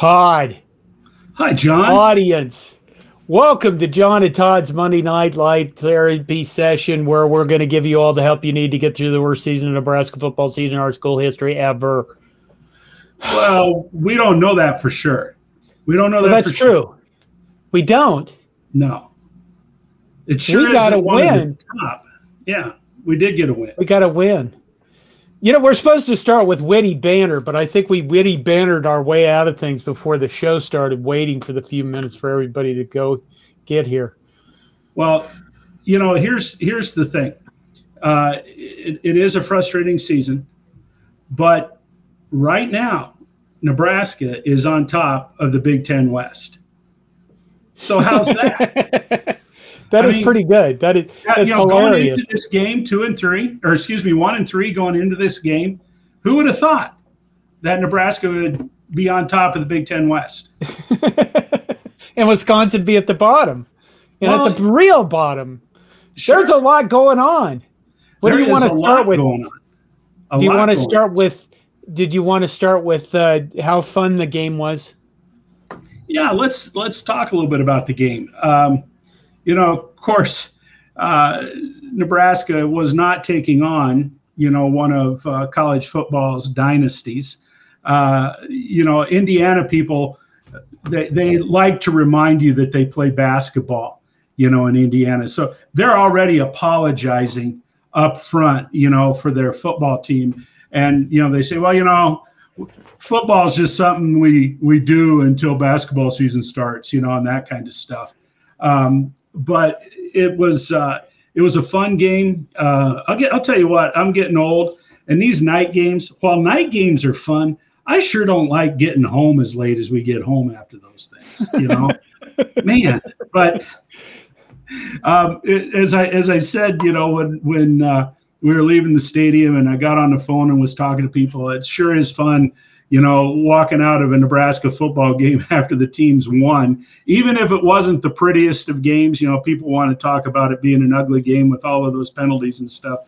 Todd. Hi, John. Audience. Welcome to John and Todd's Monday Night Live Therapy Session, where we're going to give you all the help you need to get through the worst season of Nebraska football season in our school history ever. Well, we don't know that for sure. We don't know that for sure. That's true. We don't. No. It sure we got a win. Yeah, we did get a win. We got a win. You know, we're supposed to start with witty banner, but I think we witty bannered our way out of things before the show started, waiting for the few minutes for everybody to go get here. Well, you know, here's the thing. It is a frustrating season, but right now, Nebraska is on top of the Big Ten West. So how's that? That is pretty good. That's hilarious. Going into this game, 1-3 going into this game, who would have thought that Nebraska would be on top of the Big Ten West? And Wisconsin be at the bottom. And at the real bottom. Sure. There's a lot going on. What do you want to start with? Did you want to start with how fun the game was? Yeah, let's talk a little bit about the game. You know, of course, Nebraska was not taking on, you know, one of college football's dynasties. You know, Indiana people, they like to remind you that they play basketball, you know, in Indiana. So they're already apologizing up front, you know, for their football team. And, you know, they say, well, you know, football is just something we do until basketball season starts, you know, and that kind of stuff. But it was a fun game. I'll tell you what, I'm getting old, and these night games, while night games are fun, I sure don't like getting home as late as we get home after those things, you know, man. But as I said, you know, when we were leaving the stadium and I got on the phone and was talking to people, it sure is fun, you know, walking out of a Nebraska football game after the team's won, even if it wasn't the prettiest of games. You know, people want to talk about it being an ugly game with all of those penalties and stuff.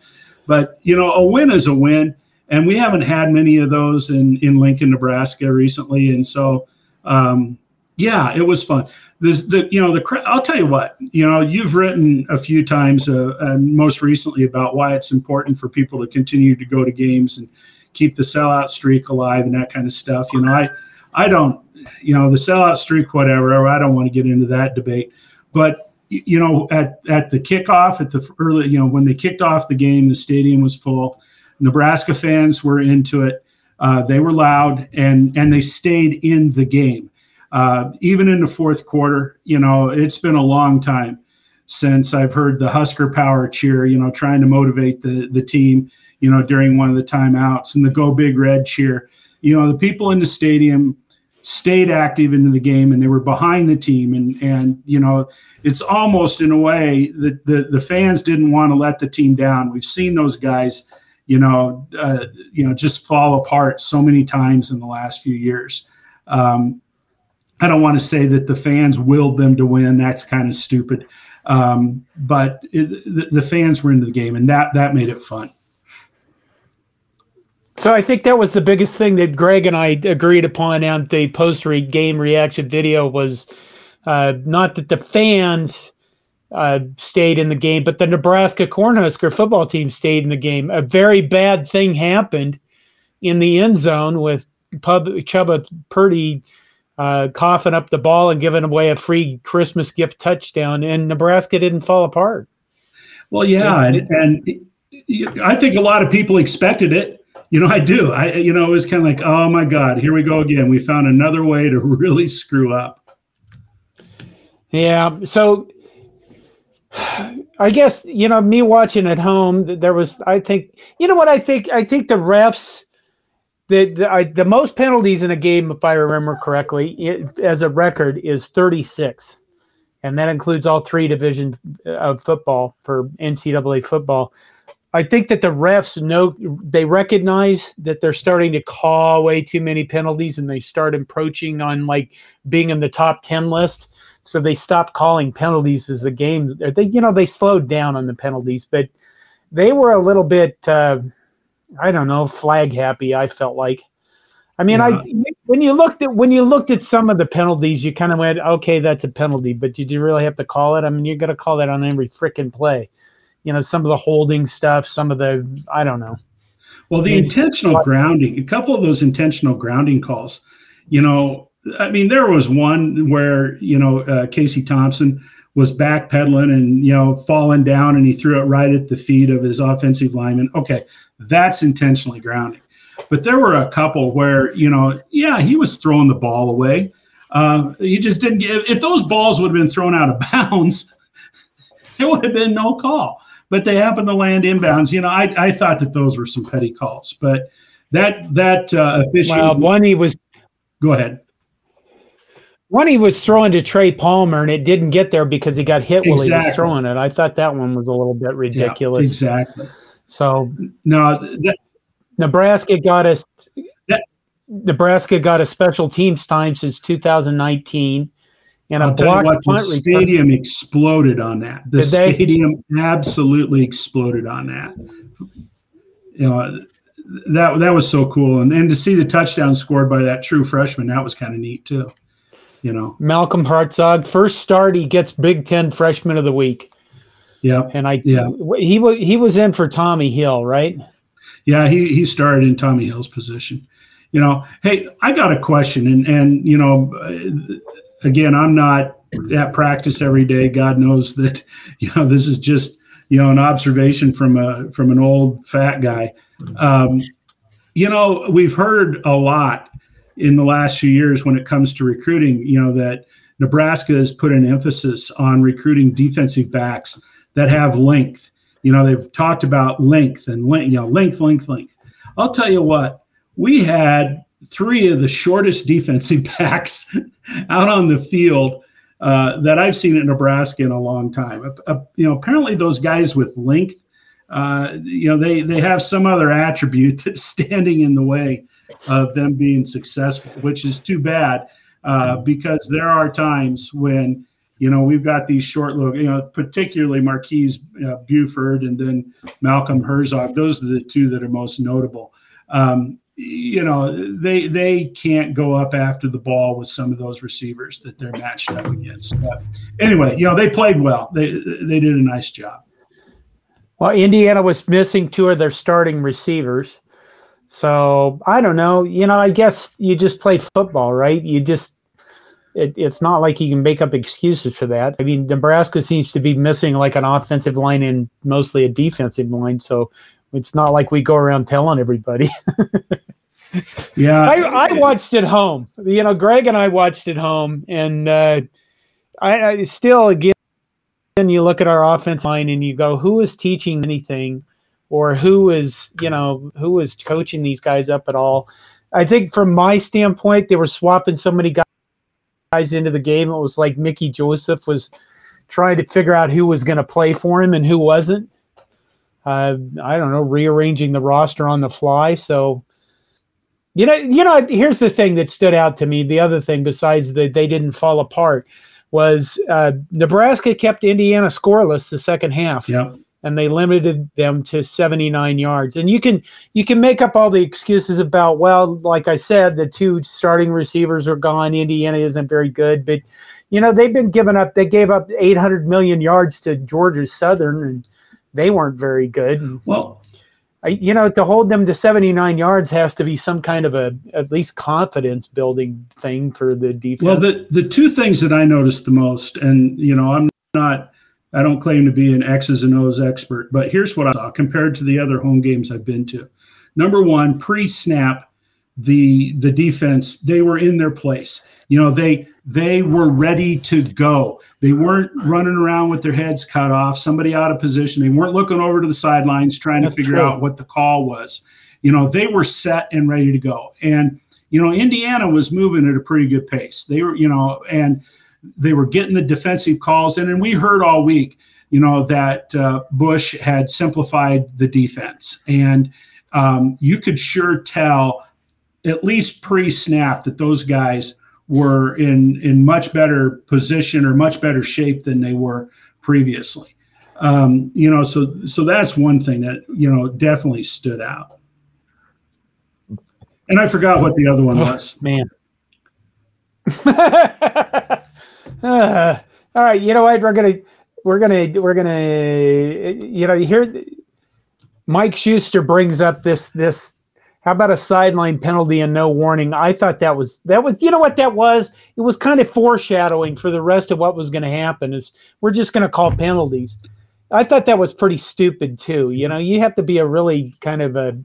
But, you know, a win is a win, and we haven't had many of those in Lincoln, Nebraska recently. And so, yeah, it was fun. I'll tell you what, you know, you've written a few times and most recently about why it's important for people to continue to go to games and keep the sellout streak alive and that kind of stuff. You know, I don't, you know, the sellout streak, whatever, I don't want to get into that debate. But, you know, at the kickoff, at the early, you know, when they kicked off the game, the stadium was full. Nebraska fans were into it. They were loud, and they stayed in the game. Even in the fourth quarter, you know, it's been a long time since I've heard the Husker Power cheer, you know, trying to motivate the team, you know, during one of the timeouts, and the Go Big Red cheer. You know, the people in the stadium stayed active into the game, and they were behind the team. And you know, it's almost in a way that the fans didn't want to let the team down. We've seen those guys, you know, just fall apart so many times in the last few years. I don't want to say that the fans willed them to win. That's kind of stupid. But the fans were into the game, and that made it fun. So I think that was the biggest thing that Greg and I agreed upon on the post-game reaction video was not that the fans stayed in the game, but the Nebraska Cornhusker football team stayed in the game. A very bad thing happened in the end zone with Chubba Purdy coughing up the ball and giving away a free Christmas gift touchdown, and Nebraska didn't fall apart. Well, yeah, and I think a lot of people expected it. You know, I do. You know, it was kind of like, oh, my God, here we go again. We found another way to really screw up. Yeah. So I guess, you know, me watching at home, there was, I think, you know what I think? I think the refs, the most penalties in a game, if I remember correctly, as a record is 36. And that includes all three divisions of football for NCAA football. I think that the refs know they recognize that they're starting to call way too many penalties, and they start approaching on like being in the top 10 list. So they stop calling penalties as the game. They slowed down on the penalties, but they were a little bit, flag happy. I felt like, I mean, yeah. When you looked at some of the penalties, you kind of went, okay, that's a penalty, but did you really have to call it? I mean, you're going to call that on every freaking play. You know, some of the holding stuff, some of the, I don't know. Well, the intentional grounding, a couple of those intentional grounding calls, you know, I mean, there was one where, you know, Casey Thompson was backpedaling and, you know, falling down, and he threw it right at the feet of his offensive lineman. Okay, that's intentionally grounding. But there were a couple where, you know, yeah, he was throwing the ball away. You just didn't get – if those balls would have been thrown out of bounds, there would have been no call. But they happened to land inbounds. You know, I thought that those were some petty calls. But that official – well, one he was – go ahead. One he was throwing to Trey Palmer, and it didn't get there because he got hit exactly. While he was throwing it. I thought that one was a little bit ridiculous. Yeah, exactly. So – no, Nebraska got a special teams time since 2019, and I'll tell you what, the stadium exploded on that. The stadium absolutely exploded on that. You know, that was so cool, and to see the touchdown scored by that true freshman, that was kind of neat too. You know, Malcolm Hartzog, first start, he gets Big Ten Freshman of the Week. Yeah, and he was in for Tommy Hill, right? Yeah, he started in Tommy Hill's position. You know, hey, I got a question, and you know, again, I'm not at practice every day. God knows that, you know, this is just, you know, an observation from an old fat guy. You know, we've heard a lot in the last few years when it comes to recruiting, you know, that Nebraska has put an emphasis on recruiting defensive backs that have length. You know, they've talked about length. I'll tell you what, we had three of the shortest defensive backs out on the field that I've seen at Nebraska in a long time. You know, apparently those guys with length, you know, they have some other attribute that's standing in the way of them being successful, which is too bad because there are times when, you know, we've got these short look, you know, particularly Marquise Buford and then Malcolm Hartzog. Those are the two that are most notable. You know, they can't go up after the ball with some of those receivers that they're matched up against. But anyway, you know, they played well. They did a nice job. Well, Indiana was missing two of their starting receivers. So I don't know. You know, I guess you just play football, right? You just – It's not like you can make up excuses for that. I mean, Nebraska seems to be missing like an offensive line and mostly a defensive line. So it's not like we go around telling everybody. Yeah. I watched at home. You know, Greg and I watched at home. And I still, again, you look at our offensive line and you go, who is teaching anything or who is, you know, who is coaching these guys up at all? I think from my standpoint, they were swapping so many guys into the game. It was like Mickey Joseph was trying to figure out who was going to play for him and who wasn't. I don't know, rearranging the roster on the fly. So, you know, here's the thing that stood out to me. The other thing besides that they didn't fall apart was Nebraska kept Indiana scoreless the second half. Yep. And they limited them to 79 yards. And you can make up all the excuses about, well, like I said, the two starting receivers are gone. Indiana isn't very good. But, you know, they've been giving up. They gave up 800 million yards to Georgia Southern, and they weren't very good. Well, you know, to hold them to 79 yards has to be some kind of a at least confidence-building thing for the defense. Well, the two things that I noticed the most, and, you know, I don't claim to be an X's and O's expert, but here's what I saw compared to the other home games I've been to. Number one, pre-snap, the defense, they were in their place. You know, they were ready to go. They weren't running around with their heads cut off, somebody out of position. They weren't looking over to the sidelines trying to figure out what the call was. You know, they were set and ready to go. And, you know, Indiana was moving at a pretty good pace. They were, you know, and – they were getting the defensive calls in, and we heard all week, you know, that Bush had simplified the defense. And you could sure tell, at least pre-snap, that those guys were in much better position or much better shape than they were previously. You know, so that's one thing that, you know, definitely stood out. And I forgot what the other one was. Man. All right, you know what? We're gonna. You know, here, Mike Schuster brings up this. How about a sideline penalty and no warning? I thought that was. You know what that was? It was kind of foreshadowing for the rest of what was going to happen. Is we're just going to call penalties. I thought that was pretty stupid too. You know, you have to be a really kind of a.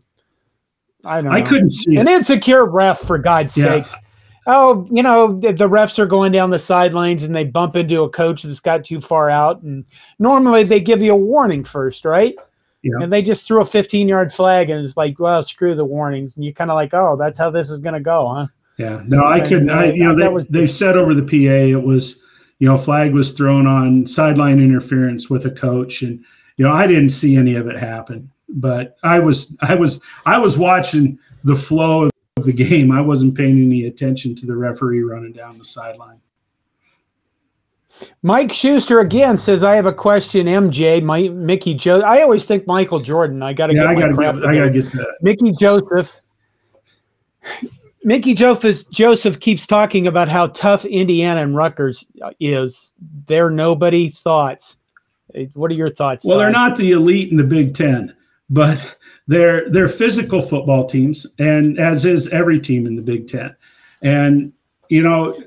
I don't know. I couldn't see an insecure ref, for God's sakes. Oh, you know, the refs are going down the sidelines and they bump into a coach that's got too far out. And normally they give you a warning first, right? Yeah. And they just threw a 15-yard flag and it's like, well, screw the warnings. And you're kind of like, oh, that's how this is going to go, huh? Yeah. No, I couldn't. They said over the PA it was, you know, flag was thrown on sideline interference with a coach. And, you know, I didn't see any of it happen. But I was watching the flow of the game. I wasn't paying any attention to the referee running down the sideline. Mike Schuster again says, I have a question, MJ. Mickey Joseph. I always think Michael Jordan. I gotta get that. Mickey Joseph. Mickey Joseph keeps talking about how tough Indiana and Rutgers is. They're nobody thoughts. What are your thoughts? Well, they're not the elite in the Big Ten, but they're physical football teams, and as is every team in the Big Ten. And, you know,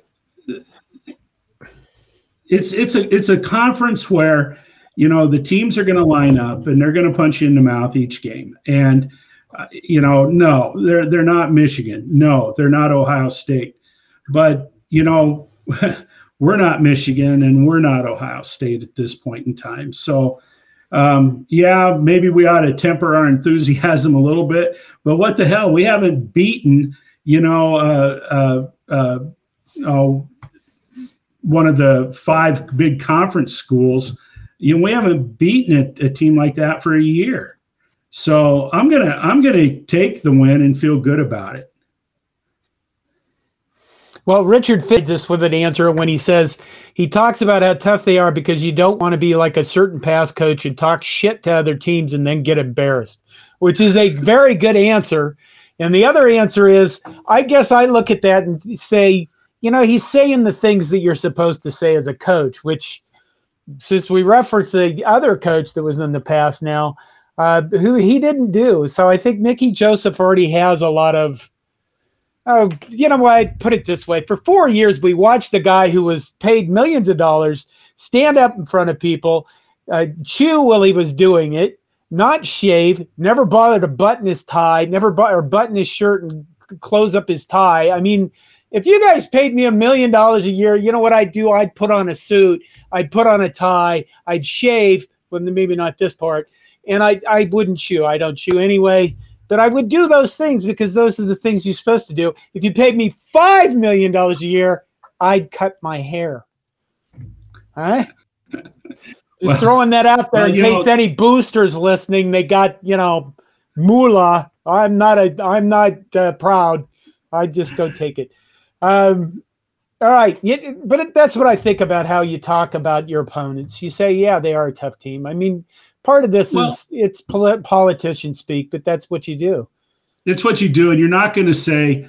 it's a conference where, you know, the teams are going to line up and they're going to punch you in the mouth each game. And, you know, no, they're not Michigan. No, they're not Ohio State. But, you know, we're not Michigan and we're not Ohio State at this point in time. So, yeah, maybe we ought to temper our enthusiasm a little bit, but what the hell? We haven't beaten, you know, one of the 5 big conference schools. You know, we haven't beaten a team like that for a year. So I'm gonna take the win and feel good about it. Well, Richard fits us with an answer when he says he talks about how tough they are because you don't want to be like a certain pass coach and talk shit to other teams and then get embarrassed, which is a very good answer. And the other answer is, I guess I look at that and say, you know, he's saying the things that you're supposed to say as a coach, which, since we referenced the other coach that was in the past now, who he didn't do. So I think Mickey Joseph already has a lot of, oh, you know what? Put it this way. For 4 years, we watched the guy who was paid millions of dollars stand up in front of people, chew while he was doing it, not shave, never bothered to button his tie, or button his shirt and close up his tie. I mean, if you guys paid me $1 million a year, you know what I'd do? I'd put on a suit. I'd put on a tie. I'd shave, well, maybe not this part, and I wouldn't chew. I don't chew anyway. But I would do those things because those are the things you're supposed to do. If you paid me $5 million a year, I'd cut my hair. All right? Just throwing that out there in case any boosters listening, they got, you know, moolah. I'm not proud. I'd just go take it. All right. But that's what I think about how you talk about your opponents. You say, yeah, they are a tough team. I mean, part of this is it's politician speak, but that's what you do. It's what you do, and you're not going to say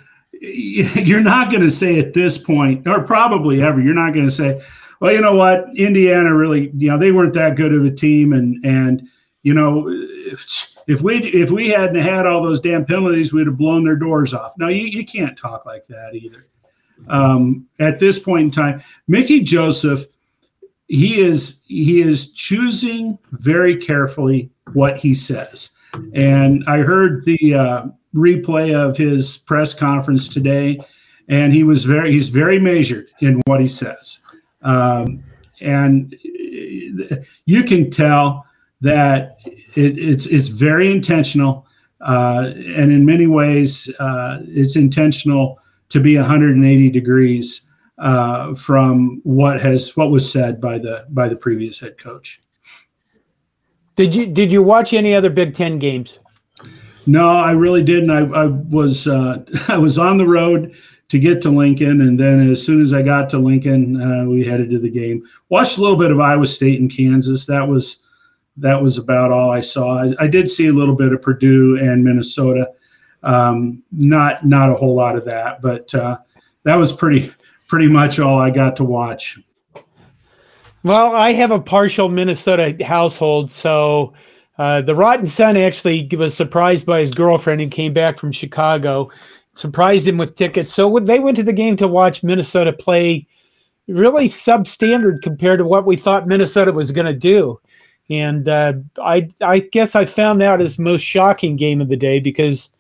at this point, or probably ever, you're not going to say, well, you know what, Indiana really, you know, they weren't that good of a team, and you know, if we hadn't had all those damn penalties, we'd have blown their doors off. No, you can't talk like that either. At this point in time, Mickey Joseph. He is choosing very carefully what he says. And I heard the replay of his press conference today, and he's very measured in what he says. And you can tell that it's very intentional, and in many ways it's intentional to be 180 degrees from what was said by the previous head coach. Did you watch any other Big Ten games? No, I really didn't. I was on the road to get to Lincoln, and then as soon as I got to Lincoln, we headed to the game. Watched a little bit of Iowa State and Kansas. That was about all I saw. I did see a little bit of Purdue and Minnesota. Not a whole lot of that, but that was pretty. pretty much all I got to watch. Well, I have a partial Minnesota household, so the rotten son actually was surprised by his girlfriend who came back from Chicago, surprised him with tickets. So they went to the game to watch Minnesota play really substandard compared to what we thought Minnesota was going to do. And I guess I found out his most shocking game of the day because,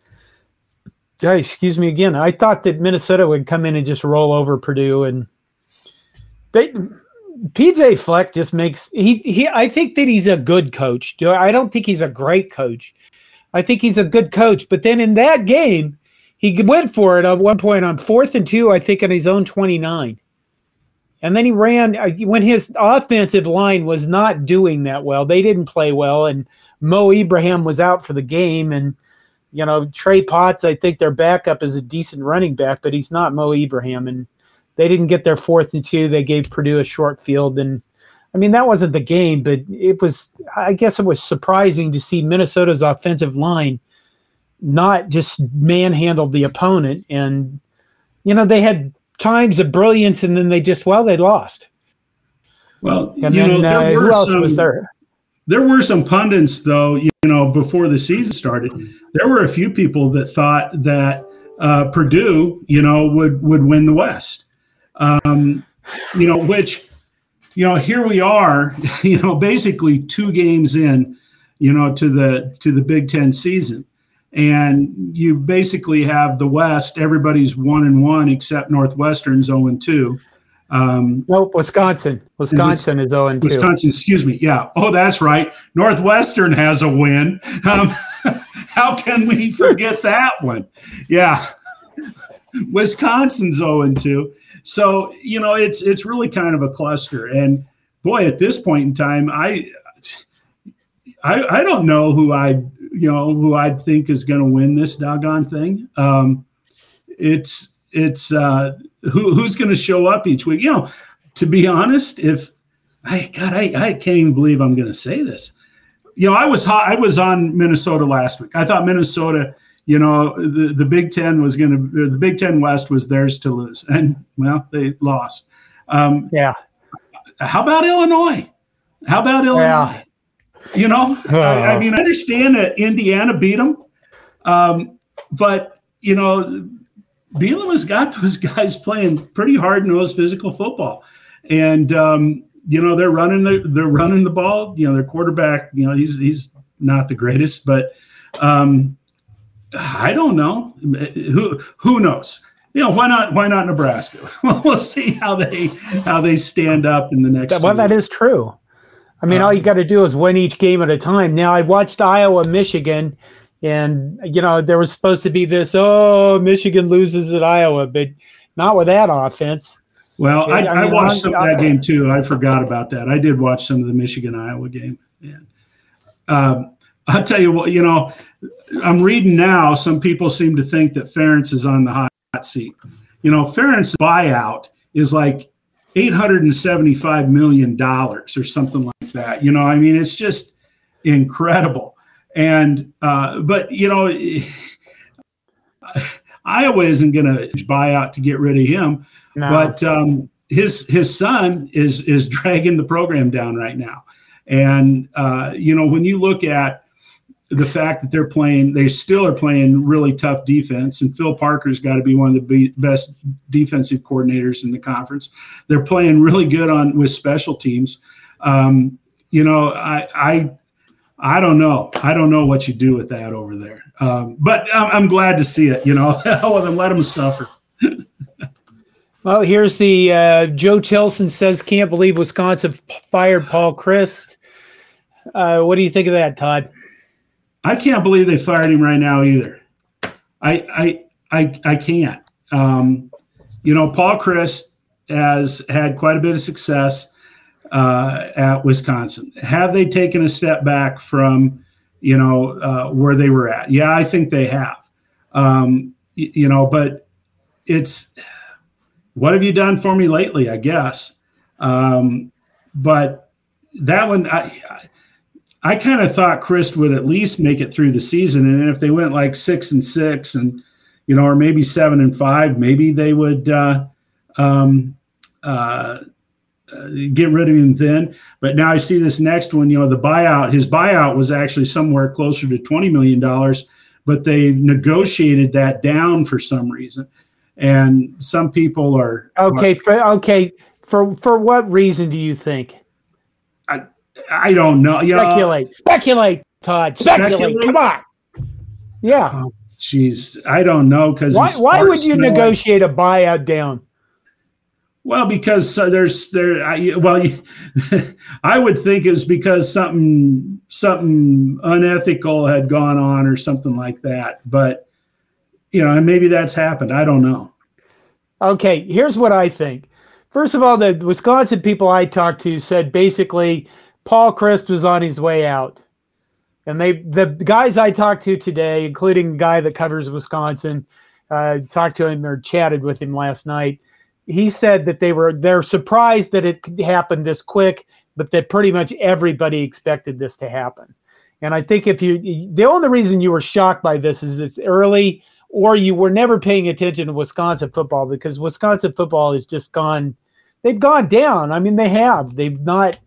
excuse me again, I thought that Minnesota would come in and just roll over Purdue. And they – PJ Fleck just makes I think that he's a good coach. I don't think he's a great coach. I think he's a good coach. But then in that game, he went for it at one point on 4th and 2, I think, on his own 29. And then he ran when his offensive line was not doing that well. They didn't play well, and Mo Ibrahim was out for the game. And, you know, Trey Potts, I think their backup is a decent running back, but he's not Mo Ibrahim. And they didn't get their 4th and 2. They gave Purdue a short field. And, I mean, that wasn't the game, but it was – I guess it was surprising to see Minnesota's offensive line not just manhandle the opponent. And, you know, they had times of brilliance, and then they just – well, they lost. Well, and you then, know, there who else was there? There were some pundits, though, you know, before the season started. There were a few people that thought that Purdue, you know, would win the West. You know, which, you know, here we are, you know, basically 2 games in, you know, to the Big Ten season. And you basically have the West, everybody's 1-1 except Northwestern's 0-2. Nope, Wisconsin. Wisconsin is 0-2. Wisconsin, excuse me. Yeah. Oh, that's right. Northwestern has a win. How can we forget that one? Yeah. Wisconsin's 0-2. So, you know, it's really kind of a cluster. And, boy, at this point in time, I don't know who I think is going to win this doggone thing. It's who's going to show up each week. You know, to be honest, I can't even believe I'm going to say this. You know, I was on Minnesota last week. I thought Minnesota, you know, the Big Ten was going to – the Big Ten West was theirs to lose. And, well, they lost. Yeah. How about Illinois? Yeah. You know, I mean, I understand that Indiana beat them. But, you know, Bielema's got those guys playing pretty hard-nosed physical football. And, you know, they're running the ball. You know, their quarterback, you know, he's not the greatest. But I don't know. Who knows? You know, why not Nebraska? We'll see how they stand up in the next year. Well, that is true. I mean, all you got to do is win each game at a time. Now, I watched Iowa, Michigan, and, you know, there was supposed to be this, Michigan loses at Iowa, but not with that offense. Well, and, I watched some of that game, too. I forgot about that. I did watch some of the Michigan-Iowa game. Yeah. I'll tell you what, you know, I'm reading now, some people seem to think that Ferentz is on the hot seat. You know, Ferentz's buyout is like $875 million or something like that. You know, I mean, it's just incredible. And but, you know, Iowa isn't going to buy out to get rid of him. No. But his son is dragging the program down right now. And, you know, when you look at the fact that they still are playing really tough defense, and Phil Parker's got to be one of the best defensive coordinators in the conference. They're playing really good with special teams. You know, I don't know. I don't know what you do with that over there. But I'm glad to see it, you know. Well, then let them suffer. Well, here's the Joe Tilson says, can't believe Wisconsin fired Paul Chryst. What do you think of that, Todd? I can't believe they fired him right now either. I can't. You know, Paul Chryst has had quite a bit of success at Wisconsin. Have they taken a step back from, you know, where they were at? Yeah, I think they have. You know, but it's what have you done for me lately, I guess. But that one, I kind of thought Chryst would at least make it through the season. And if they went like 6-6 and, you know, or maybe 7-5, maybe they would, get rid of him then. But now I see this next one, you know, the buyout, his buyout was actually somewhere closer to $20 million, but they negotiated that down for some reason. And some people are. Okay. For what reason do you think? I don't know. You speculate. Know, speculate, Todd. Speculate. Come on. Yeah. Oh, geez. I don't know. Because why would you negotiate a buyout down? Well, because I would think it's because something unethical had gone on or something like that. But, you know, and maybe that's happened. I don't know. Okay. Here's what I think. First of all, the Wisconsin people I talked to said basically Paul Chryst was on his way out. And the guys I talked to today, including a guy that covers Wisconsin, talked to him or chatted with him last night. He said that they're surprised that it happened this quick, but that pretty much everybody expected this to happen. And I think the only reason you were shocked by this is it's early or you were never paying attention to Wisconsin football, because Wisconsin football has just gone. They've gone down. I mean, they have. They've not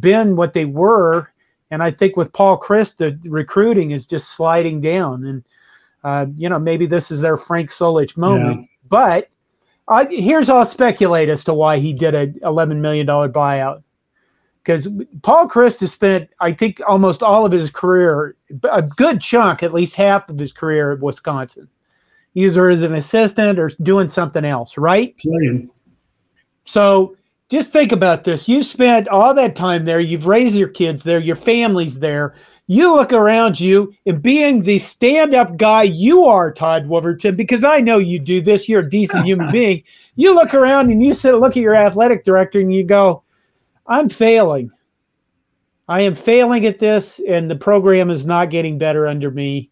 been what they were. And I think with Paul Chryst, the recruiting is just sliding down. And, you know, maybe this is their Frank Solich moment. Yeah. But here's I'll speculate as to why he did an $11 million buyout. Because Paul Chryst has spent, I think, almost all of his career, a good chunk, at least half of his career at Wisconsin. Either as an assistant or doing something else, right? Brilliant. So just think about this. You spent all that time there. You've raised your kids there. Your family's there. You look around you, and being the stand-up guy you are, Todd Wolverton, because I know you do this. You're a decent human being. You look around, and you look at your athletic director, and you go, I'm failing. I am failing at this, and the program is not getting better under me.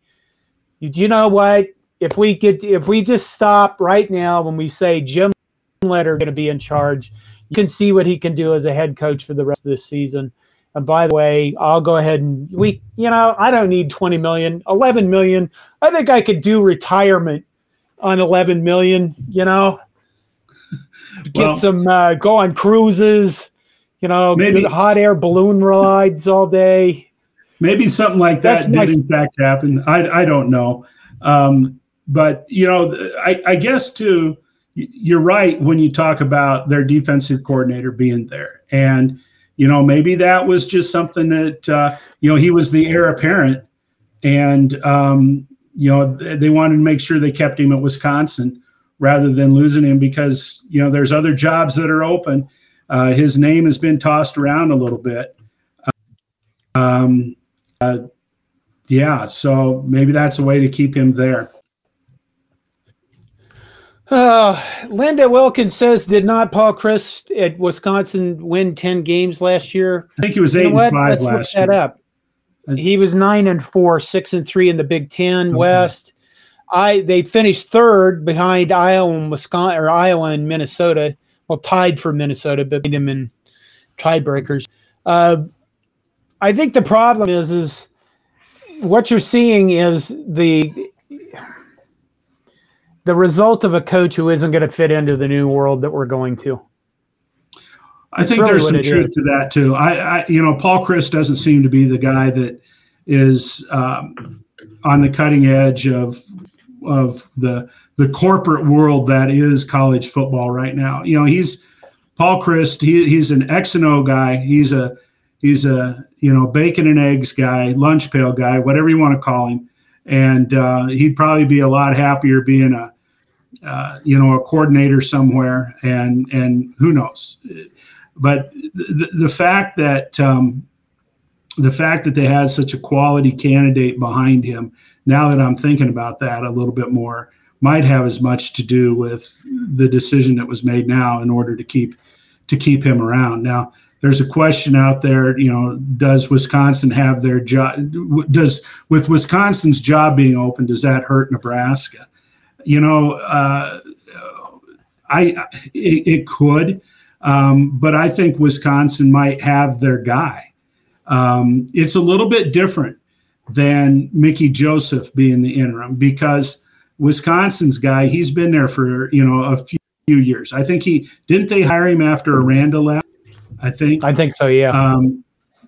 You know what? If we just stop right now when we say Jim Letter going to be in charge, you can see what he can do as a head coach for the rest of this season. And by the way, I'll go ahead and I don't need 20 million, 11 million. I think I could do retirement on 11 million, you know, go on cruises, you know, maybe hot air balloon rides all day. Maybe something like that did in fact happen. I don't know. But, you know, I guess too, you're right when you talk about their defensive coordinator being there. And, you know, maybe that was just something that, you know, he was the heir apparent and, you know, they wanted to make sure they kept him at Wisconsin rather than losing him because, you know, there's other jobs that are open. His name has been tossed around a little bit. Yeah, so maybe that's a way to keep him there. Linda Wilkins says, did not Paul Chryst at Wisconsin win 10 games last year? I think he was 8-5 last year. Let's look that up. He was 9-4, 6-3 in the Big Ten West. They finished third behind Iowa and Wisconsin, or Iowa and Minnesota. Well, tied for Minnesota, but beat them in tiebreakers. I think the problem is what you're seeing is the result of a coach who isn't going to fit into the new world that we're going to. I think there's some truth to that too. You know, Paul Chryst doesn't seem to be the guy that is on the cutting edge of the corporate world that is college football right now. You know, he's Paul Chryst. He's an X and O guy. He's a you know, bacon and eggs guy, lunch pail guy, whatever you want to call him. And he'd probably be a lot happier being a coordinator somewhere. And who knows? But the fact that they had such a quality candidate behind him, now that I'm thinking about that a little bit more, might have as much to do with the decision that was made now in order to keep him around. Now, there's a question out there, you know, does Wisconsin have their job? With Wisconsin's job being open, does that hurt Nebraska? You know, it could, but I think Wisconsin might have their guy. It's a little bit different than Mickey Joseph being the interim because Wisconsin's guy, he's been there for, you know, a few few years. I think he didn't they hire him after Aranda left? I think so. Yeah.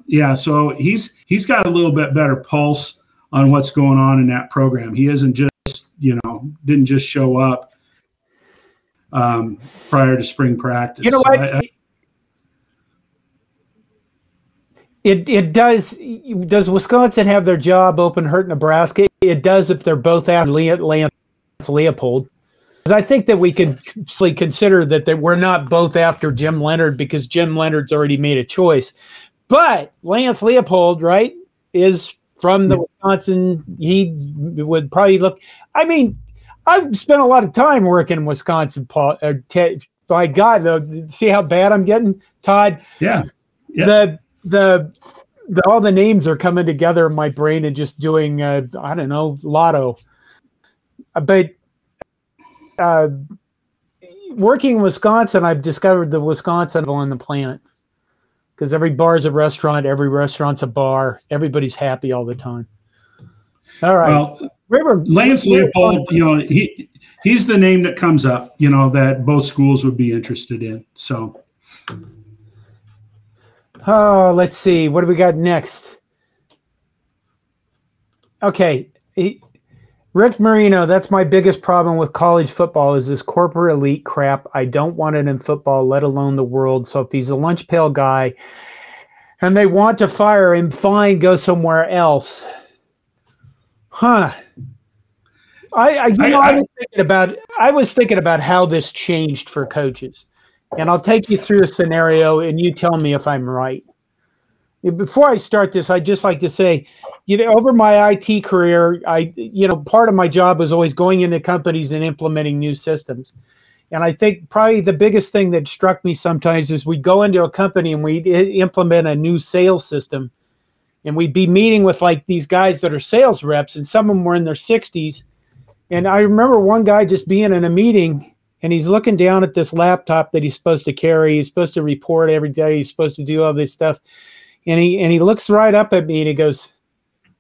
Yeah. So he's got a little bit better pulse on what's going on in that program. He isn't just, didn't just show up prior to spring practice. You know what? It does. Does Wisconsin have their job open hurt Nebraska? It does if they're both after Lance Leopold. I think that we could consider that we're not both after Jim Leonhard because Jim Leonhard's already made a choice. But Lance Leopold, right, is from the Wisconsin. He would probably look. I mean, I've spent a lot of time working in Wisconsin, Paul. By God, though, see how bad I'm getting, Todd? Yeah. The all the names are coming together in my brain and just doing, I don't know, lotto. But working in Wisconsin, I've discovered the Wisconsin on the planet because every bar is a restaurant, every restaurant's a bar, everybody's happy all the time. All right. Well, Lance Leopold, he's the name that comes up, that both schools would be interested in. So. Oh, let's see. What do we got next? Okay. Rick Marino, that's my biggest problem with college football is this corporate elite crap. I don't want it in football, let alone the world. So if he's a lunch pail guy and they want to fire him, fine, go somewhere else. Huh. I was thinking about how this changed for coaches. And I'll take you through a scenario, and you tell me if I'm right. Before I start this, I'd just like to say, over my IT career, part of my job was always going into companies and implementing new systems. And I think probably the biggest thing that struck me sometimes is we go into a company and we implement a new sales system, and we'd be meeting with like these guys that are sales reps, and some of them were in their 60s. And I remember one guy just being in a meeting. And he's looking down at this laptop that he's supposed to carry. He's supposed to report every day. He's supposed to do all this stuff. And he looks right up at me and he goes,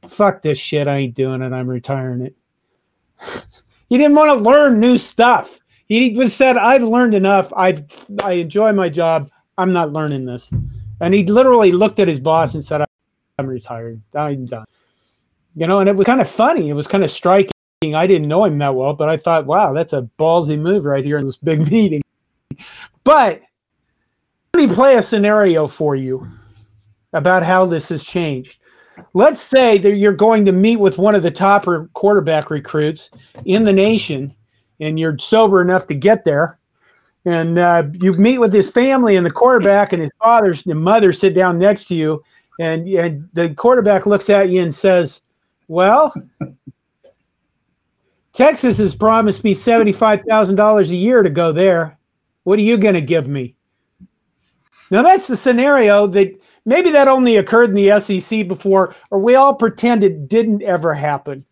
fuck this shit. I ain't doing it. I'm retiring it. He didn't want to learn new stuff. He just said, I've learned enough. I enjoy my job. I'm not learning this. And he literally looked at his boss and said, I'm retired. I'm done. And it was kind of funny. It was kind of striking. I didn't know him that well, but I thought, wow, that's a ballsy move right here in this big meeting. But let me play a scenario for you about how this has changed. Let's say that you're going to meet with one of the top quarterback recruits in the nation, and you're sober enough to get there, and you meet with his family, and the quarterback and his father and mother sit down next to you, and the quarterback looks at you and says, well... Texas has promised me $75,000 a year to go there. What are you going to give me? Now, that's the scenario that maybe that only occurred in the SEC before, or we all pretend it didn't ever happen.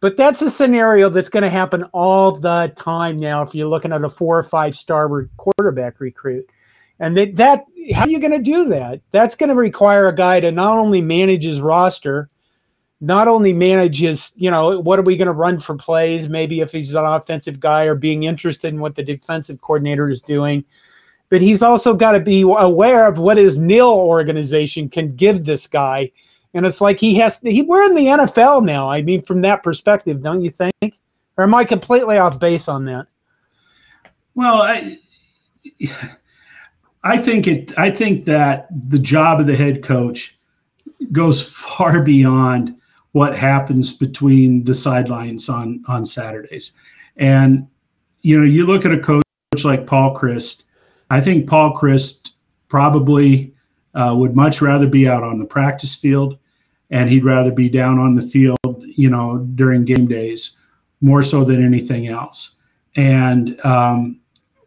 But that's a scenario that's going to happen all the time now if you're looking at a 4 or 5-star quarterback recruit. And how are you going to do that? That's going to require a guy to not only manage his roster, not only manages, what are we going to run for plays, maybe if he's an offensive guy or being interested in what the defensive coordinator is doing, but he's also got to be aware of what his NIL organization can give this guy. And it's like we're in the NFL now. I mean, from that perspective, don't you think? Or am I completely off base on that? Well, I think that the job of the head coach goes far beyond what happens between the sidelines on Saturdays. And, you look at a coach like Paul Chryst. I think Paul Chryst probably would much rather be out on the practice field, and he'd rather be down on the field, during game days, more so than anything else. And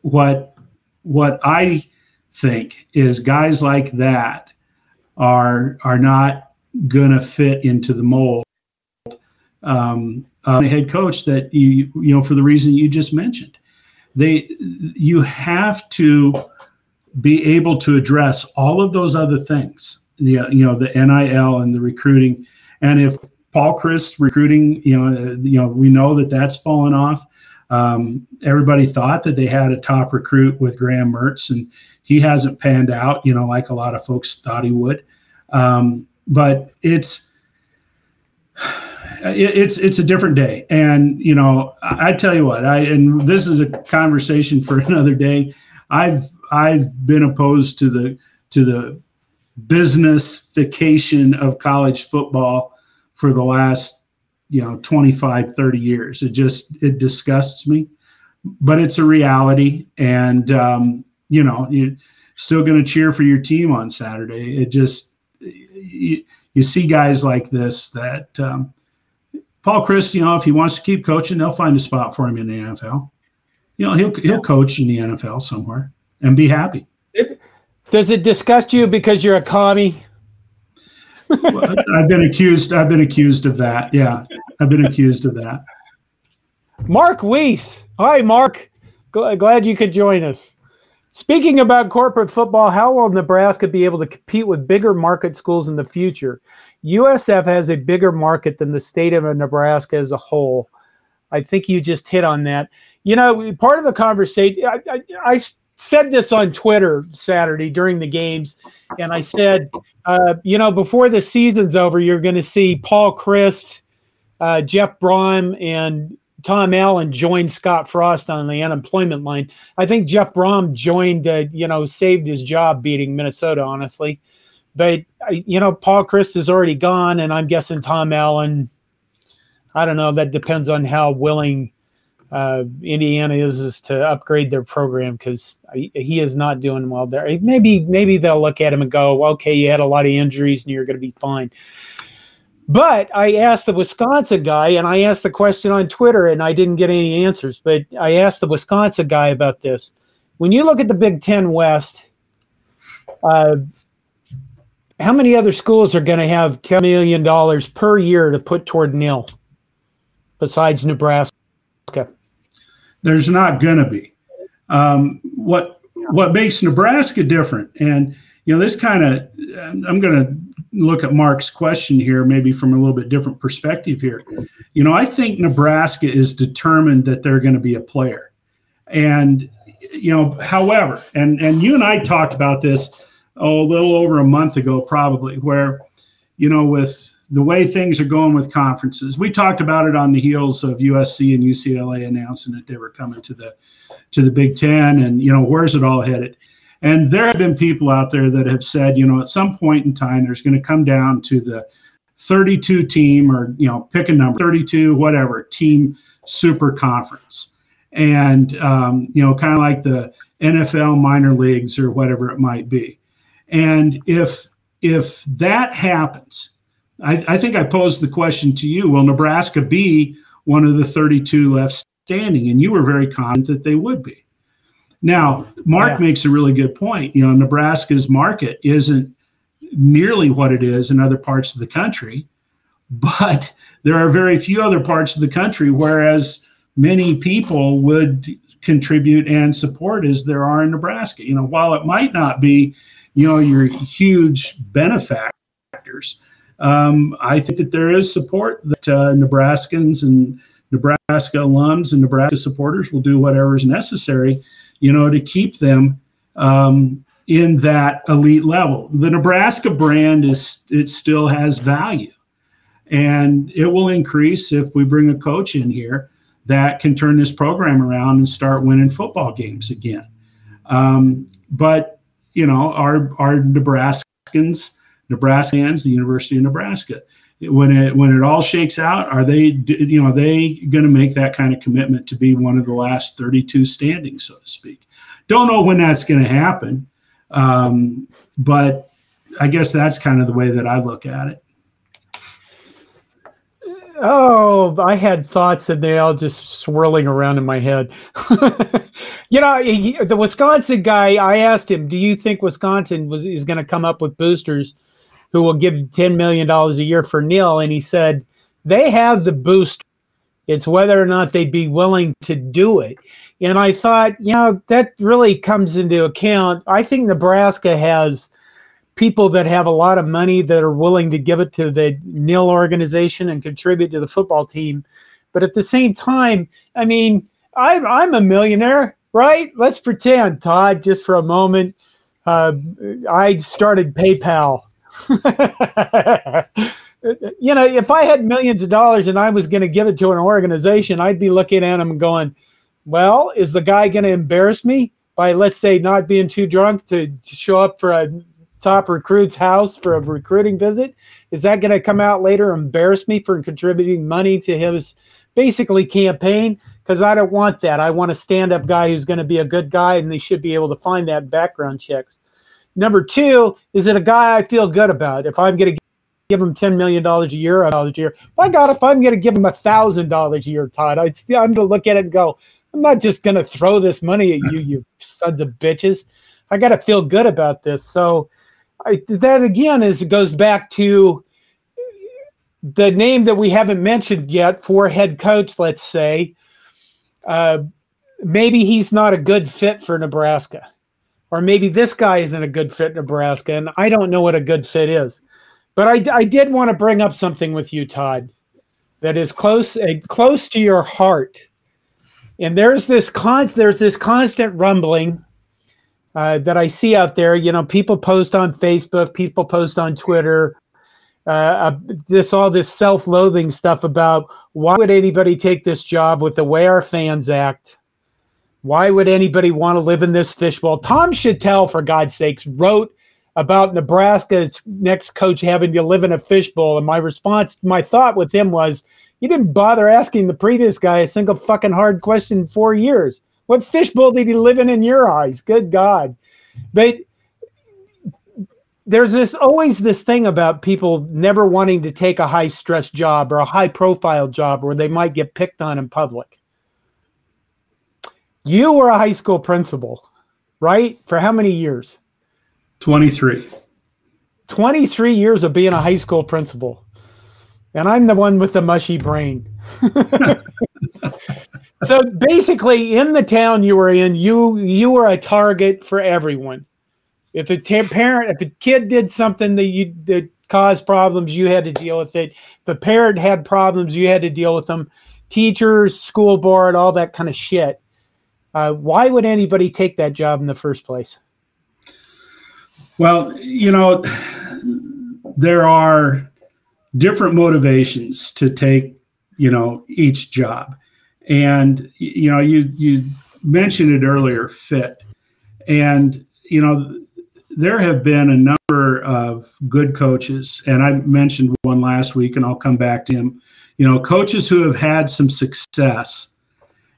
what I think is guys like that are not going to fit into the mold of a head coach that for the reason you just mentioned. You have to be able to address all of those other things, the NIL and the recruiting. And if Paul Chryst recruiting, we know that's fallen off. Everybody thought that they had a top recruit with Graham Mertz, and he hasn't panned out, you know, like a lot of folks thought he would. But it's a different day. And, you know, I tell you what, and this is a conversation for another day. I've been opposed to the businessification of college football for the last, 25, 30 years. It disgusts me, but it's a reality. And, you're still going to cheer for your team on Saturday. You see guys like this that Paul Chryst, if he wants to keep coaching, they'll find a spot for him in the NFL. He'll coach in the NFL somewhere and be happy. Does it disgust you because you're a commie? Well, I've been accused of that. Yeah, I've been accused of that. Mark Weiss. Hi, Mark. Glad you could join us. Speaking about corporate football, how will Nebraska be able to compete with bigger market schools in the future? USF has a bigger market than the state of Nebraska as a whole. I think you just hit on that. Part of the conversation, I said this on Twitter Saturday during the games, and I said, before the season's over, you're going to see Paul Chryst, Jeff Brohm, and Tom Allen joined Scott Frost on the unemployment line. I think Jeff Brohm joined, saved his job beating Minnesota, honestly. But, Paul Chryst is already gone, and I'm guessing Tom Allen, I don't know, that depends on how willing Indiana is to upgrade their program, because he is not doing well there. Maybe they'll look at him and go, okay, you had a lot of injuries and you're going to be fine. But I asked the Wisconsin guy, and I asked the question on Twitter, and I didn't get any answers, but I asked the Wisconsin guy about this. When you look at the Big Ten West, how many other schools are going to have $10 million per year to put toward nil besides Nebraska? There's not going to be. What makes Nebraska different, and this kind of, I'm going to look at Mark's question here, maybe from a little bit different perspective here. I think Nebraska is determined that they're going to be a player. And, however, and you and I talked about this a little over a month ago, probably, where, with the way things are going with conferences, we talked about it on the heels of USC and UCLA announcing that they were coming to the Big Ten, and, where's it all headed? And there have been people out there that have said, at some point in time, there's going to come down to the 32 team, or, pick a number, 32, whatever, team super conference. And, kind of like the NFL minor leagues or whatever it might be. And if that happens, I think I posed the question to you, will Nebraska be one of the 32 left standing? And you were very confident that they would be. Now, Mark makes a really good point. Nebraska's market isn't nearly what it is in other parts of the country, but there are very few other parts of the country where as many people would contribute and support as there are in Nebraska. While it might not be, your huge benefactors, I think that there is support that Nebraskans and Nebraska alums and Nebraska supporters will do whatever is necessary, to keep them in that elite level. The Nebraska brand it still has value, and it will increase if we bring a coach in here that can turn this program around and start winning football games again. But, our Nebraskans, Nebraskans, the University of Nebraska, when it all shakes out, are they going to make that kind of commitment to be one of the last 32 standing, so to speak? Don't know when that's going to happen, but I guess that's kind of the way that I look at it. Oh, I had thoughts, and they're all just swirling around in my head. The Wisconsin guy, I asked him, do you think Wisconsin is going to come up with boosters who will give $10 million a year for nil? And he said, they have the boost. It's whether or not they'd be willing to do it. And I thought, that really comes into account. I think Nebraska has people that have a lot of money that are willing to give it to the nil organization and contribute to the football team. But at the same time, I'm a millionaire, right? Let's pretend, Todd, just for a moment. I started PayPal. You know, if I had millions of dollars and I was going to give it to an organization, I'd be looking at him and going, well, is the guy going to embarrass me by, let's say, not being too drunk to show up for a top recruit's house for a recruiting visit? Is that going to come out later and embarrass me for contributing money to his basically campaign? Because I don't want that. I want a stand-up guy who's going to be a good guy, and they should be able to find that in background checks. Number two, is it a guy I feel good about? If I'm going to give him $10 million a year, my God, if I'm going to give him $1,000 a year, Todd, I'm going to look at it and go, I'm not just going to throw this money at you, you sons of bitches. I got to feel good about this. So that, again, goes back to the name that we haven't mentioned yet for head coach, let's say. Maybe he's not a good fit for Nebraska, or maybe this guy isn't a good fit in Nebraska, and I don't know what a good fit is. But I did want to bring up something with you, Todd, that is close to your heart. And there's this constant rumbling that I see out there. You know, people post on Facebook, people post on Twitter. All this self-loathing stuff about why would anybody take this job with the way our fans act? Why would anybody want to live in this fishbowl? Tom Chattel, for God's sakes, wrote about Nebraska's next coach having to live in a fishbowl. And my response, my thought with him was, you didn't bother asking the previous guy a single fucking hard question in 4 years. What fishbowl did he live in your eyes? Good God. But there's always this thing about people never wanting to take a high-stress job or a high-profile job where they might get picked on in public. You were a high school principal, right? For how many years? 23. 23 years of being a high school principal. And I'm the one with the mushy brain. So basically, in the town you were in, you were a target for everyone. If a kid did something that caused problems, you had to deal with it. If a parent had problems, you had to deal with them. Teachers, school board, all that kind of shit. Why would anybody take that job in the first place? Well, you know, there are different motivations to take, you know, each job. And, you know, you mentioned it earlier, fit. And, you know, there have been a number of good coaches, and I mentioned one last week, and I'll come back to him. You know, coaches who have had some success,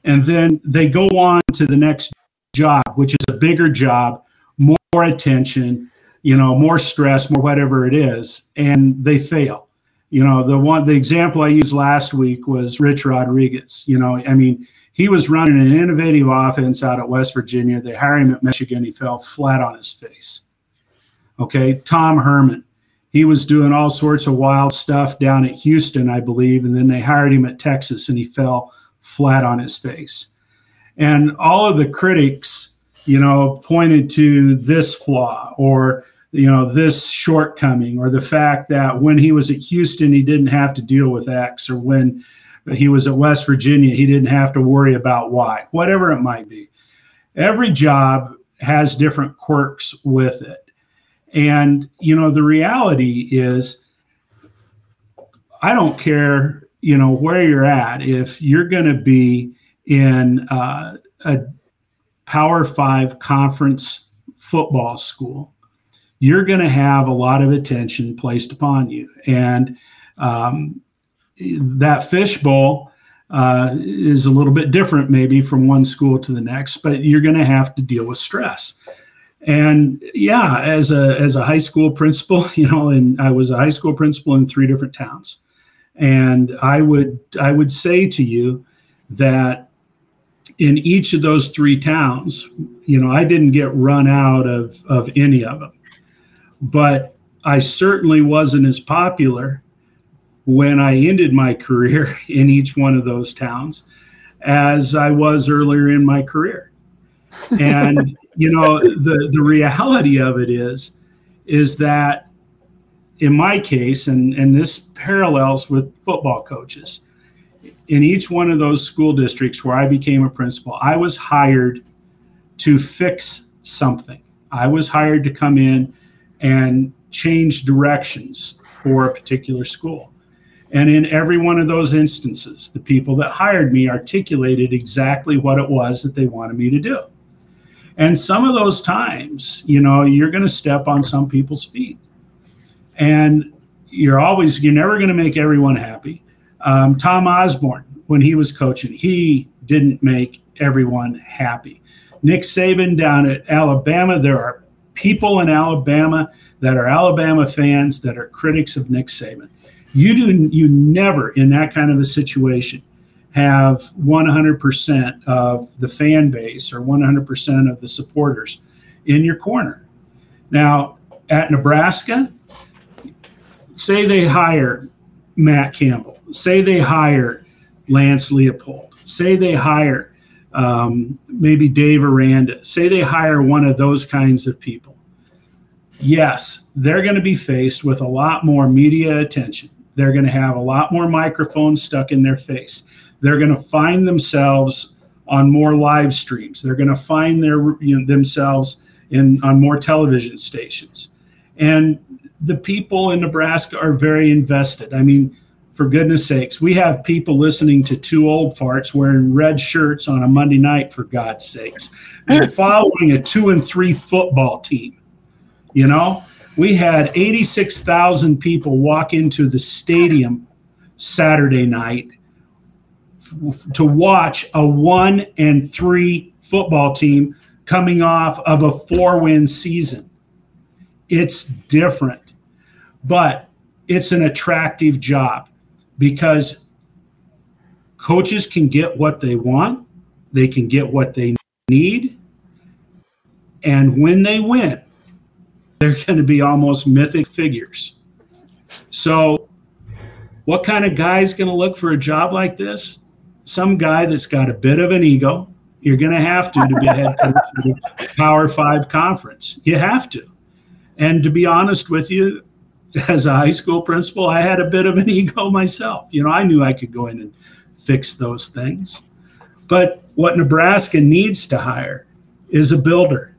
and then they go on to the next job, which is a bigger job, more attention, you know, more stress, more whatever it is, and they fail. You know, the example I used last week was Rich Rodriguez. You know, I mean, he was running an innovative offense out at West Virginia. They hired him at Michigan. He fell flat on his face. Okay, Tom Herman. He was doing all sorts of wild stuff down at Houston, I believe, and then they hired him at Texas, and he fell flat on his face. And all of the critics, you know, pointed to this flaw or, you know, this shortcoming or the fact that when he was at Houston, he didn't have to deal with X, or when he was at West Virginia, he didn't have to worry about Y, whatever it might be. Every job has different quirks with it. And, you know, the reality is, I don't care, you know, where you're at, if you're going to be in a Power 5 conference football school, you're going to have a lot of attention placed upon you. And, that fishbowl is a little bit different maybe from one school to the next, but you're going to have to deal with stress. And yeah, as a high school principal, you know, and I was a high school principal in 3 different towns. And I would say to you that in each of those 3 towns, you know, I didn't get run out of any of them, but I certainly wasn't as popular when I ended my career in each one of those towns as I was earlier in my career. And, you know, the reality of it is that in my case, and this parallels with football coaches, in each one of those school districts where I became a principal, I was hired to fix something. I was hired to come in and change directions for a particular school. And in every one of those instances, the people that hired me articulated exactly what it was that they wanted me to do. And some of those times, you know, you're going to step on some people's feet. And you're never going to make everyone happy. Tom Osborne, when he was coaching, he didn't make everyone happy. Nick Saban down at Alabama, there are people in Alabama that are Alabama fans that are critics of Nick Saban. You never, in that kind of a situation, have 100% of the fan base or 100% of the supporters in your corner. Now, at Nebraska, say they hire Matt Campbell, say they hire Lance Leopold, say they hire maybe Dave Aranda, say they hire one of those kinds of people. Yes, they're going to be faced with a lot more media attention. They're going to have a lot more microphones stuck in their face. They're going to find themselves on more live streams. They're going to find themselves on more television stations. And the people in Nebraska are very invested. I mean, for goodness sakes, we have people listening to two old farts wearing red shirts on a Monday night, for God's sakes. We're following a 2-3 football team. You know, we had 86,000 people walk into the stadium Saturday night to watch a 1-3 football team coming off of a 4-win season. It's different, but it's an attractive job because coaches can get what they want, they can get what they need, and when they win, they're going to be almost mythic figures. So what kind of guy is going to look for a job like this? Some guy that's got a bit of an ego. You're going to have to be a head coach of the Power 5 conference. You have to. And to be honest with you, as a high school principal, I had a bit of an ego myself. You know, I knew I could go in and fix those things. But what Nebraska needs to hire is a builder,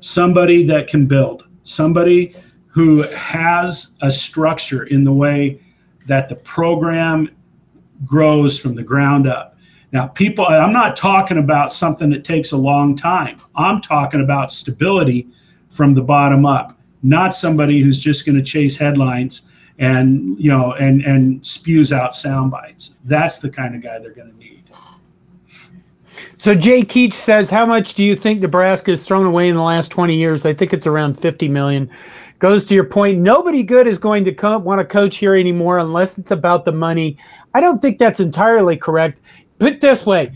somebody that can build. Somebody who has a structure in the way that the program grows from the ground up. Now, people, I'm not talking about something that takes a long time. I'm talking about stability from the bottom up, not somebody who's just going to chase headlines and, you know, and spews out sound bites. That's the kind of guy they're going to need. So Jay Keach says, how much do you think Nebraska has thrown away in the last 20 years? I think it's around $50 million. Goes to your point, nobody good is going to want to coach here anymore unless it's about the money. I don't think that's entirely correct. Put it this way,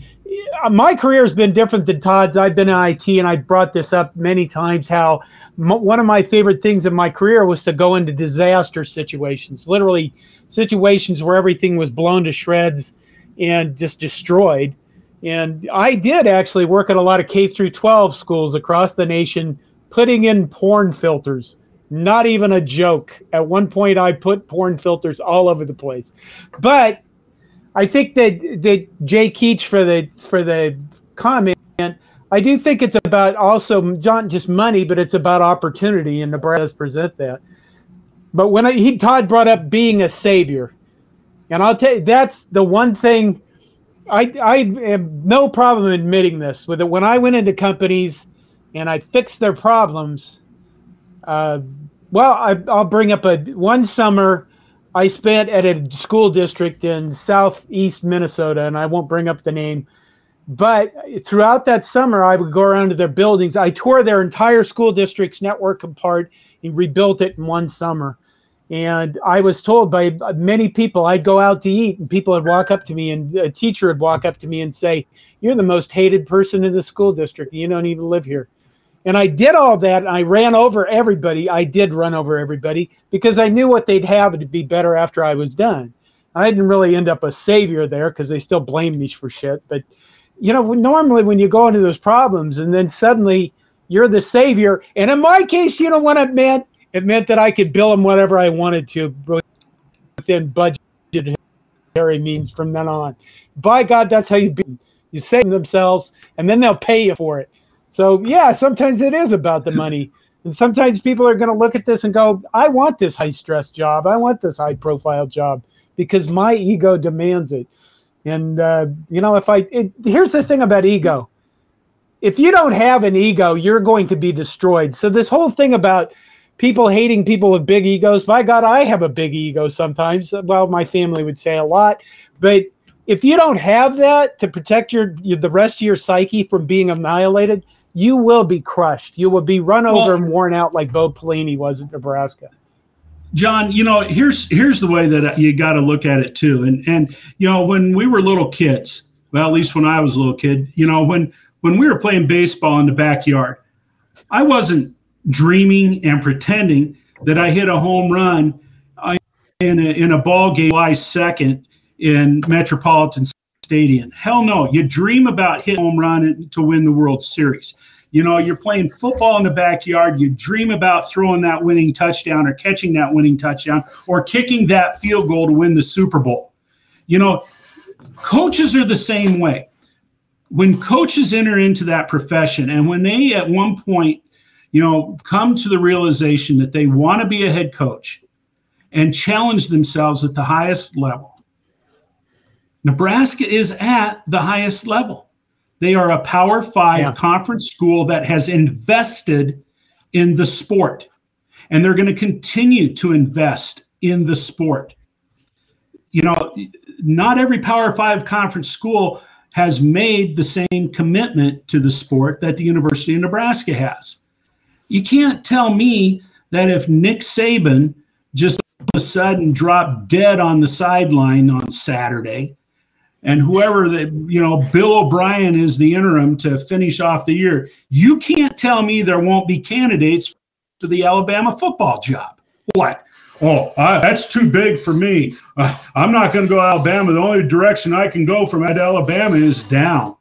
my career has been different than Todd's. I've been in IT, and I brought this up many times, how one of my favorite things in my career was to go into disaster situations, literally situations where everything was blown to shreds and just destroyed. And I did actually work at a lot of K-12 schools across the nation, putting in porn filters. Not even a joke. At one point, I put porn filters all over the place. But I think that Jay Keach, for the comment, I do think it's about also not just money, but it's about opportunity, and Nebraska does present that. But when Todd brought up being a savior, and I'll tell you, that's the one thing. I have no problem admitting this. With it, when I went into companies and I fixed their problems, I'll bring up one summer I spent at a school district in southeast Minnesota, and I won't bring up the name. But throughout that summer, I would go around to their buildings. I tore their entire school district's network apart and rebuilt it in one summer. And I was told by many people, I'd go out to eat and people would walk up to me, and a teacher would walk up to me and say, "You're the most hated person in the school district. You don't even live here." And I did all that. And I ran over everybody. I did run over everybody because I knew what they'd have to be better after I was done. I didn't really end up a savior there because they still blame me for shit. But, you know, normally when you go into those problems and then suddenly you're the savior. And in my case, you know what it meant? It meant that I could bill them whatever I wanted to within budget monetary means from then on. By God, that's how you beat them. You save them themselves, and then they'll pay you for it. So, yeah, sometimes it is about the money. And sometimes people are going to look at this and go, I want this high-stress job. I want this high-profile job because my ego demands it. And, you know, here's the thing about ego. If you don't have an ego, you're going to be destroyed. So this whole thing about people hating people with big egos, by God, I have a big ego sometimes. Well, my family would say a lot. But if you don't have that to protect the rest of your psyche from being annihilated, you will be crushed. You will be run over and worn out like Bo Pelini was at Nebraska. John, you know, here's the way that you got to look at it too. And you know, when we were little kids, well, at least when I was a little kid, you know, when we were playing baseball in the backyard, I wasn't dreaming and pretending that I hit a home run in a ball game July 2nd in Metropolitan Stadium. Hell no. You dream about hitting a home run to win the World Series. You know, you're playing football in the backyard. You dream about throwing that winning touchdown or catching that winning touchdown or kicking that field goal to win the Super Bowl. You know, coaches are the same way. When coaches enter into that profession and when they at one point, you know, come to the realization that they want to be a head coach and challenge themselves at the highest level, Nebraska is at the highest level. They are a Power 5 conference school that has invested in the sport, and they're going to continue to invest in the sport. You know, not every Power 5 conference school has made the same commitment to the sport that the University of Nebraska has. You can't tell me that if Nick Saban just all of a sudden dropped dead on the sideline on Saturday, and whoever Bill O'Brien is the interim to finish off the year, you can't tell me there won't be candidates for the Alabama football job. What? Oh, that's too big for me. I'm not going to go to Alabama. The only direction I can go from Alabama is down.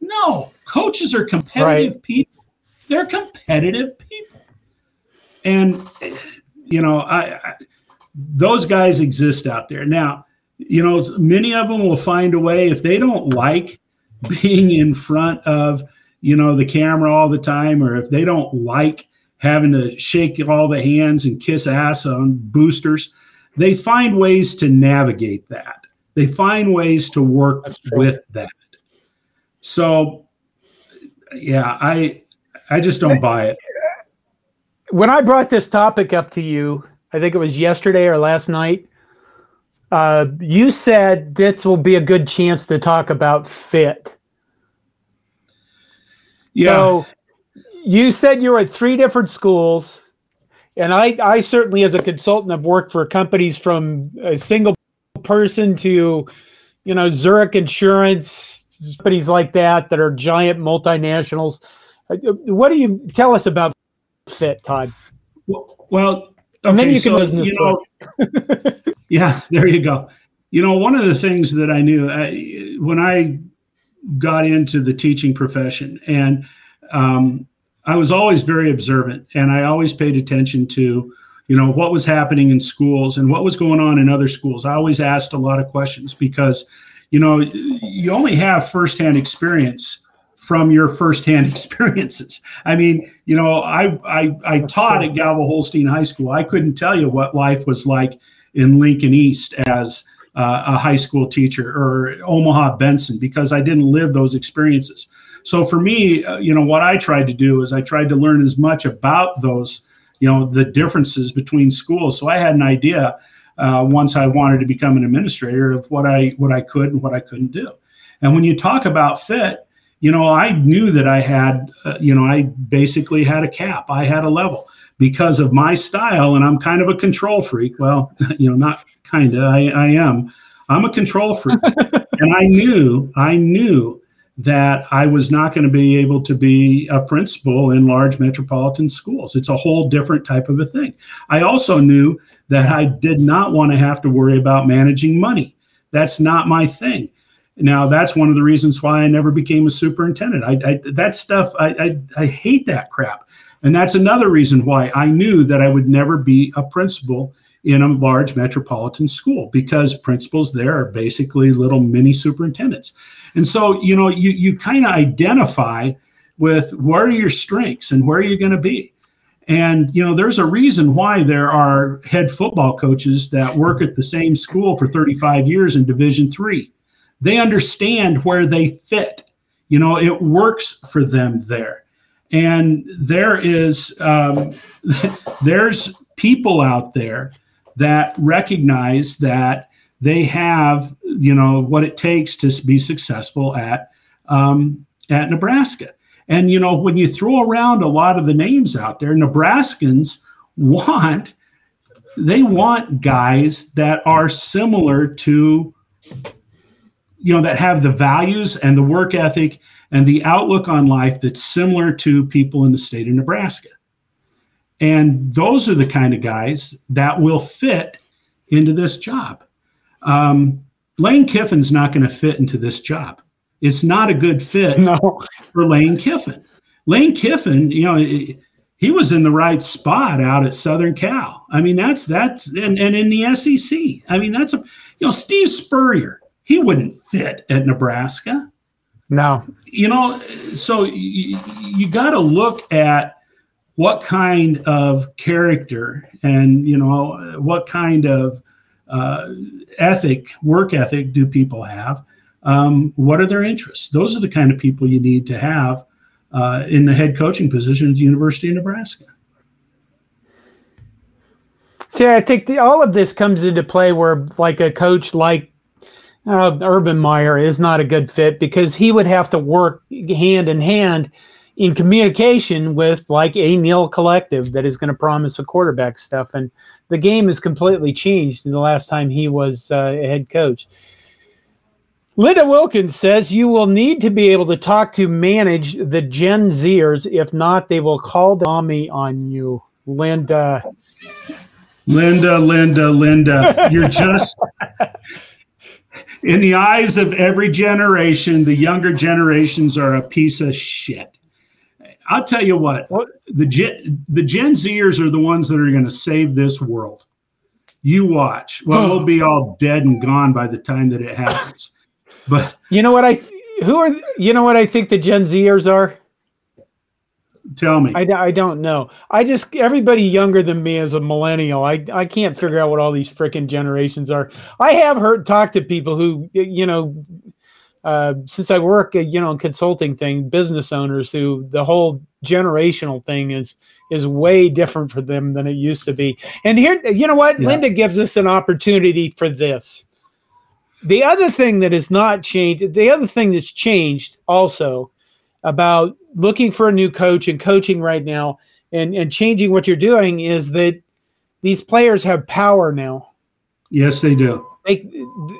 No, coaches are competitive people. They're competitive people. And, you know, those guys exist out there. Now, you know, many of them will find a way if they don't like being in front of, you know, the camera all the time, or if they don't like having to shake all the hands and kiss ass on boosters, they find ways to navigate that. They find ways to work with that. So, yeah, I just don't buy it. When I brought this topic up to you, I think it was yesterday or last night, you said this will be a good chance to talk about fit. Yeah. So you said you were at three different schools, and I certainly as a consultant have worked for companies from a single person to, you know, Zurich Insurance, companies like that are giant multinationals. What do you tell us about fit, Todd? Well, okay, and then you can listen to it. Yeah, there you go. You know, one of the things that I knew when I got into the teaching profession, and I was always very observant, and I always paid attention to, you know, what was happening in schools and what was going on in other schools. I always asked a lot of questions because, you know, you only have firsthand experience from your firsthand experiences. I mean, you know, I taught at Galva-Holstein High School. I couldn't tell you what life was like in Lincoln East as a high school teacher, or Omaha Benson, because I didn't live those experiences. So for me, you know, what I tried to do is I tried to learn as much about those, you know, the differences between schools. So I had an idea once I wanted to become an administrator of what I could and what I couldn't do. And when you talk about fit, you know, I knew that I had, you know, I basically had a cap. I had a level because of my style, and I'm kind of a control freak. Well, you know, not kind of, I am. I'm a control freak. And I knew that I was not going to be able to be a principal in large metropolitan schools. It's a whole different type of a thing. I also knew that I did not want to have to worry about managing money. That's not my thing. Now, that's one of the reasons why I never became a superintendent. I hate that crap. And that's another reason why I knew that I would never be a principal in a large metropolitan school, because principals there are basically little mini superintendents. And so, you know, you kind of identify with where are your strengths and where are you going to be. And, you know, there's a reason why there are head football coaches that work at the same school for 35 years in Division III. They understand where they fit. You know, it works for them there. And there is, there's people out there that recognize that they have, you know, what it takes to be successful at Nebraska. And, you know, when you throw around a lot of the names out there, Nebraskans want guys that are similar to, you know, that have the values and the work ethic and the outlook on life that's similar to people in the state of Nebraska. And those are the kind of guys that will fit into this job. Lane Kiffin's not going to fit into this job. It's not a good fit for Lane Kiffin. Lane Kiffin, you know, he was in the right spot out at Southern Cal. I mean, that's in the SEC. I mean, that's Steve Spurrier, he wouldn't fit at Nebraska. No. You know, so you got to look at what kind of character and, you know, what kind of work ethic do people have? What are their interests? Those are the kind of people you need to have in the head coaching position at the University of Nebraska. See, I think all of this comes into play where, like, a coach like Urban Meyer is not a good fit, because he would have to work hand in hand in communication with, like, a NIL collective that is going to promise a quarterback stuff. And the game has completely changed in the last time he was a head coach. Linda Wilkins says you will need to be able to talk to manage the Gen Zers. If not, they will call the mommy on you. Linda, you're just in the eyes of every generation. The younger generations are a piece of shit. I'll tell you what? The Gen Zers are the ones that are going to save this world. You watch. Well, we'll be all dead and gone by the time that it happens. But you know what I think the Gen Zers are? Tell me. I don't know. Everybody younger than me is a millennial. I can't figure out what all these freaking generations are. I have talked to people who, you know, since I work, you know, in consulting thing, business owners, who the whole generational thing is way different for them than it used to be. And here, you know what? Yeah. Linda gives us an opportunity for this. The other thing that's changed also about looking for a new coach and coaching right now and changing what you're doing is that these players have power now. Yes, they do.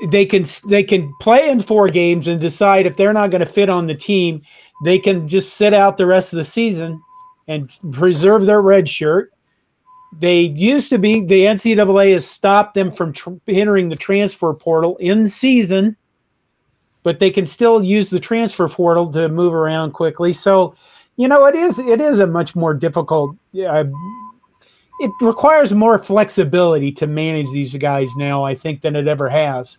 They can play in 4 games and decide if they're not going to fit on the team. They can just sit out the rest of the season and preserve their red shirt. They used to be, the NCAA has stopped them from entering the transfer portal in season, but they can still use the transfer portal to move around quickly. So, you know, it is a much more difficult, it requires more flexibility to manage these guys now, I think, than it ever has.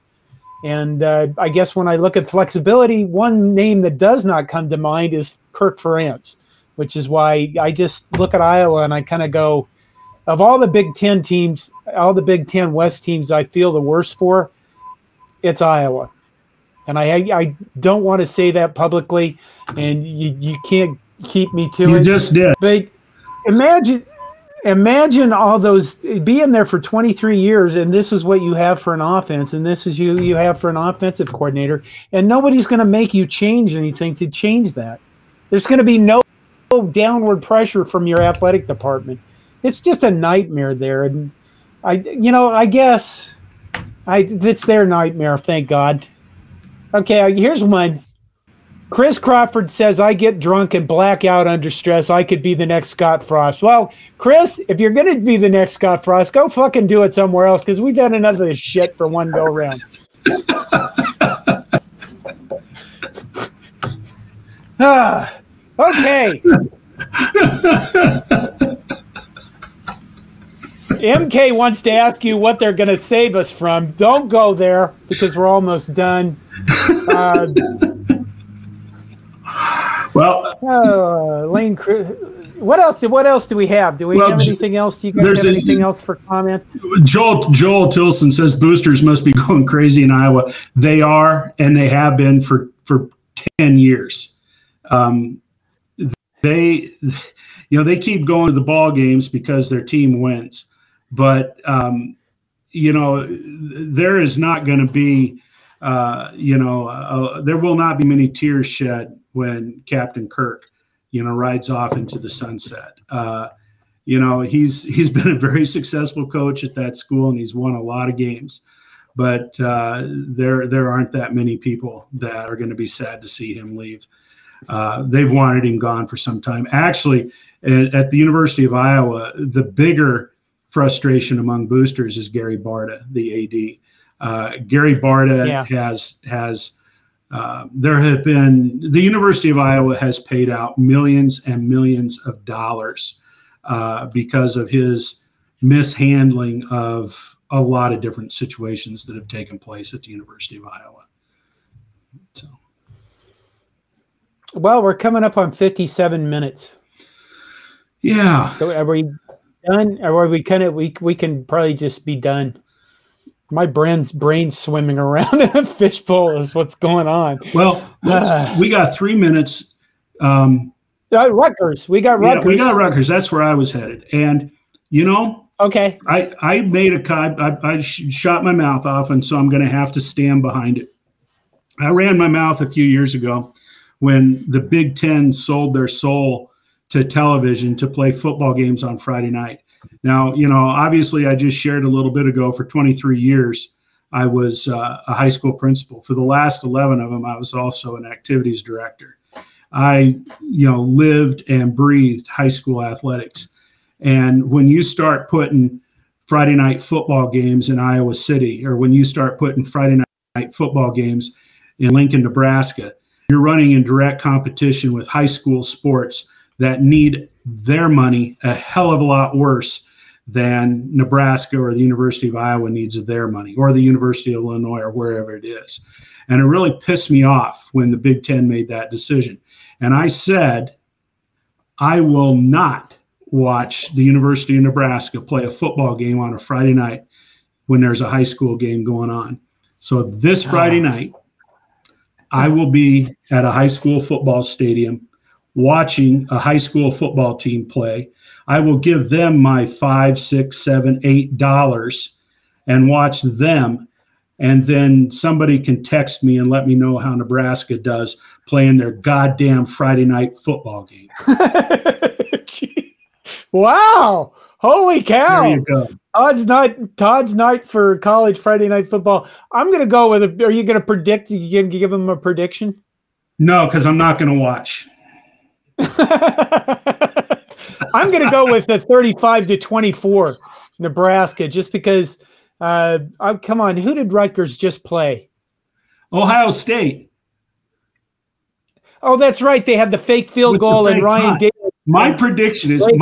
And I guess when I look at flexibility, one name that does not come to mind is Kirk Ferentz, which is why I just look at Iowa and I kind of go, of all the Big Ten teams, all the Big Ten West teams I feel the worst for, it's Iowa. And I don't want to say that publicly, and you can't keep me to it. You just did. But imagine all those being there for 23 years, and this is what you have for an offense, and this is you have for an offensive coordinator, and nobody's going to make you change anything to change that. There's going to be no downward pressure from your athletic department. It's just a nightmare there, and it's their nightmare. Thank God. Okay, here's one. Chris Crawford says, "I get drunk and black out under stress. I could be the next Scott Frost." Well, Chris, if you're going to be the next Scott Frost, go fucking do it somewhere else, because we've done enough of this shit for one go round. Okay. MK wants to ask you what they're going to save us from. Don't go there because we're almost done. Lane, what else do we have? Do we have anything else? Do you guys have anything else for comment? Joel Tilson says boosters must be going crazy in Iowa. They are, and they have been for 10 years. They keep going to the ball games because their team wins. But, there is not going to be, there will not be many tears shed when Captain Kirk, rides off into the sunset. He's been a very successful coach at that school, and he's won a lot of games. But there aren't that many people that are going to be sad to see him leave. They've wanted him gone for some time. Actually, at the University of Iowa, the bigger frustration among boosters is Gary Barta, the AD. Gary Barta the University of Iowa has paid out millions and millions of dollars because of his mishandling of a lot of different situations that have taken place at the University of Iowa. So. Well, we're coming up on 57 minutes. Yeah. So are we done? Or are we we can probably just be done. My brain's swimming around in a fishbowl is what's going on. Well, we got 3 minutes. Rutgers. We got Rutgers. Yeah, we got Rutgers. That's where I was headed. And, okay. I made a cod. I shot my mouth off, and so I'm going to have to stand behind it. I ran my mouth a few years ago when the Big Ten sold their soul to television to play football games on Friday night. Now, obviously I just shared a little bit ago, for 23 years, I was a high school principal. For the last 11 of them, I was also an activities director. I, lived and breathed high school athletics. And when you start putting Friday night football games in Iowa City, or when you start putting Friday night football games in Lincoln, Nebraska, you're running in direct competition with high school sports that need their money a hell of a lot worse than Nebraska or the University of Iowa needs their money, or the University of Illinois, or wherever it is. And it really pissed me off when the Big Ten made that decision. And I said, I will not watch the University of Nebraska play a football game on a Friday night when there's a high school game going on. So this Friday night, I will be at a high school football stadium watching a high school football team play. I will give them my $5, $6, $7, $8 and watch them. And then somebody can text me and let me know how Nebraska does playing their goddamn Friday night football game. Wow. Holy cow. There you go. Todd's night for college Friday night football. I'm going to go with are you going to predict? You going to give them a prediction? No, because I'm not going to watch. I'm going to go with the 35-24 Nebraska, just because. Come on, who did Rutgers just play? Ohio State. Oh, that's right. They had the fake field goal and Ryan Davis. My prediction is that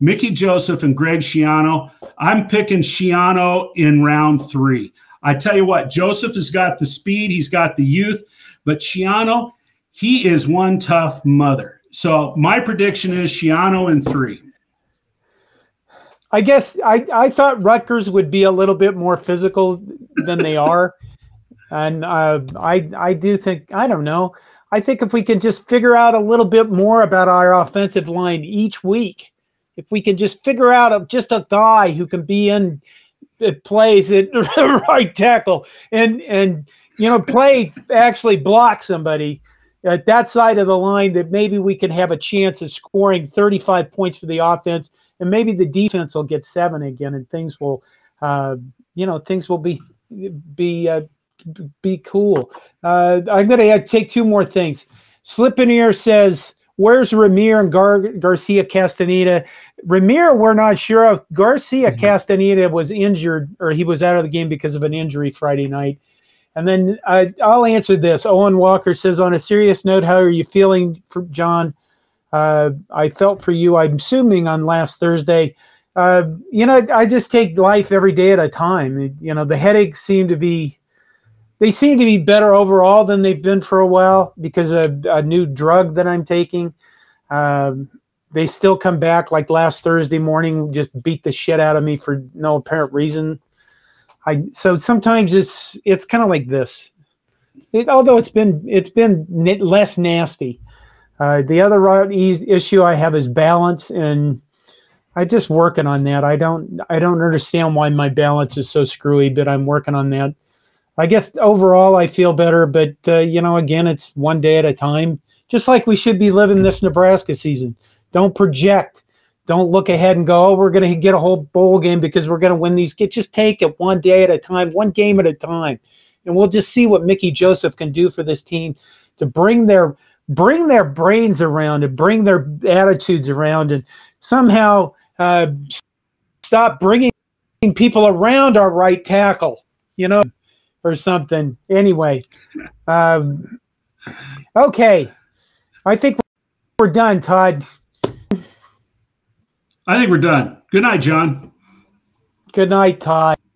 Mickey Joseph, and Greg Schiano. I'm picking Schiano in round 3. I tell you what, Joseph has got the speed, he's got the youth, but Schiano. He is one tough mother. So my prediction is Schiano in 3. I guess I thought Rutgers would be a little bit more physical than they are. And I do think, I don't know. I think if we can just figure out a little bit more about our offensive line each week, if we can just figure out just a guy who can be in plays at right tackle and play actually block somebody at that side of the line, that maybe we can have a chance of scoring 35 points for the offense, and maybe the defense will get 7 again, and things will, things will be cool. I'm going to take 2 more things. Slip in here says, "Where's Ramir and Garcia Castaneda?" Ramir, we're not sure of. Garcia Castaneda was injured, or he was out of the game because of an injury Friday night. And then I'll answer this. Owen Walker says, on a serious note, how are you feeling, John? I felt for you, I'm assuming, on last Thursday. I just take life every day at a time. You know, the headaches seem to be better overall than they've been for a while because of a new drug that I'm taking. They still come back, like last Thursday morning, just beat the shit out of me for no apparent reason. So sometimes it's kind of like this. Although it's been less nasty. The other issue I have is balance, and I'm just working on that. I don't understand why my balance is so screwy, but I'm working on that. I guess overall I feel better, but again, it's one day at a time. Just like we should be living this Nebraska season. Don't project. Don't look ahead and go, oh, we're going to get a whole bowl game because we're going to win these. Just take it one day at a time, one game at a time. And we'll just see what Mickey Joseph can do for this team to bring their brains around and bring their attitudes around and somehow stop bringing people around our right tackle, or something. Anyway, okay. I think we're done, Todd. I think we're done. Good night, John. Good night, Todd.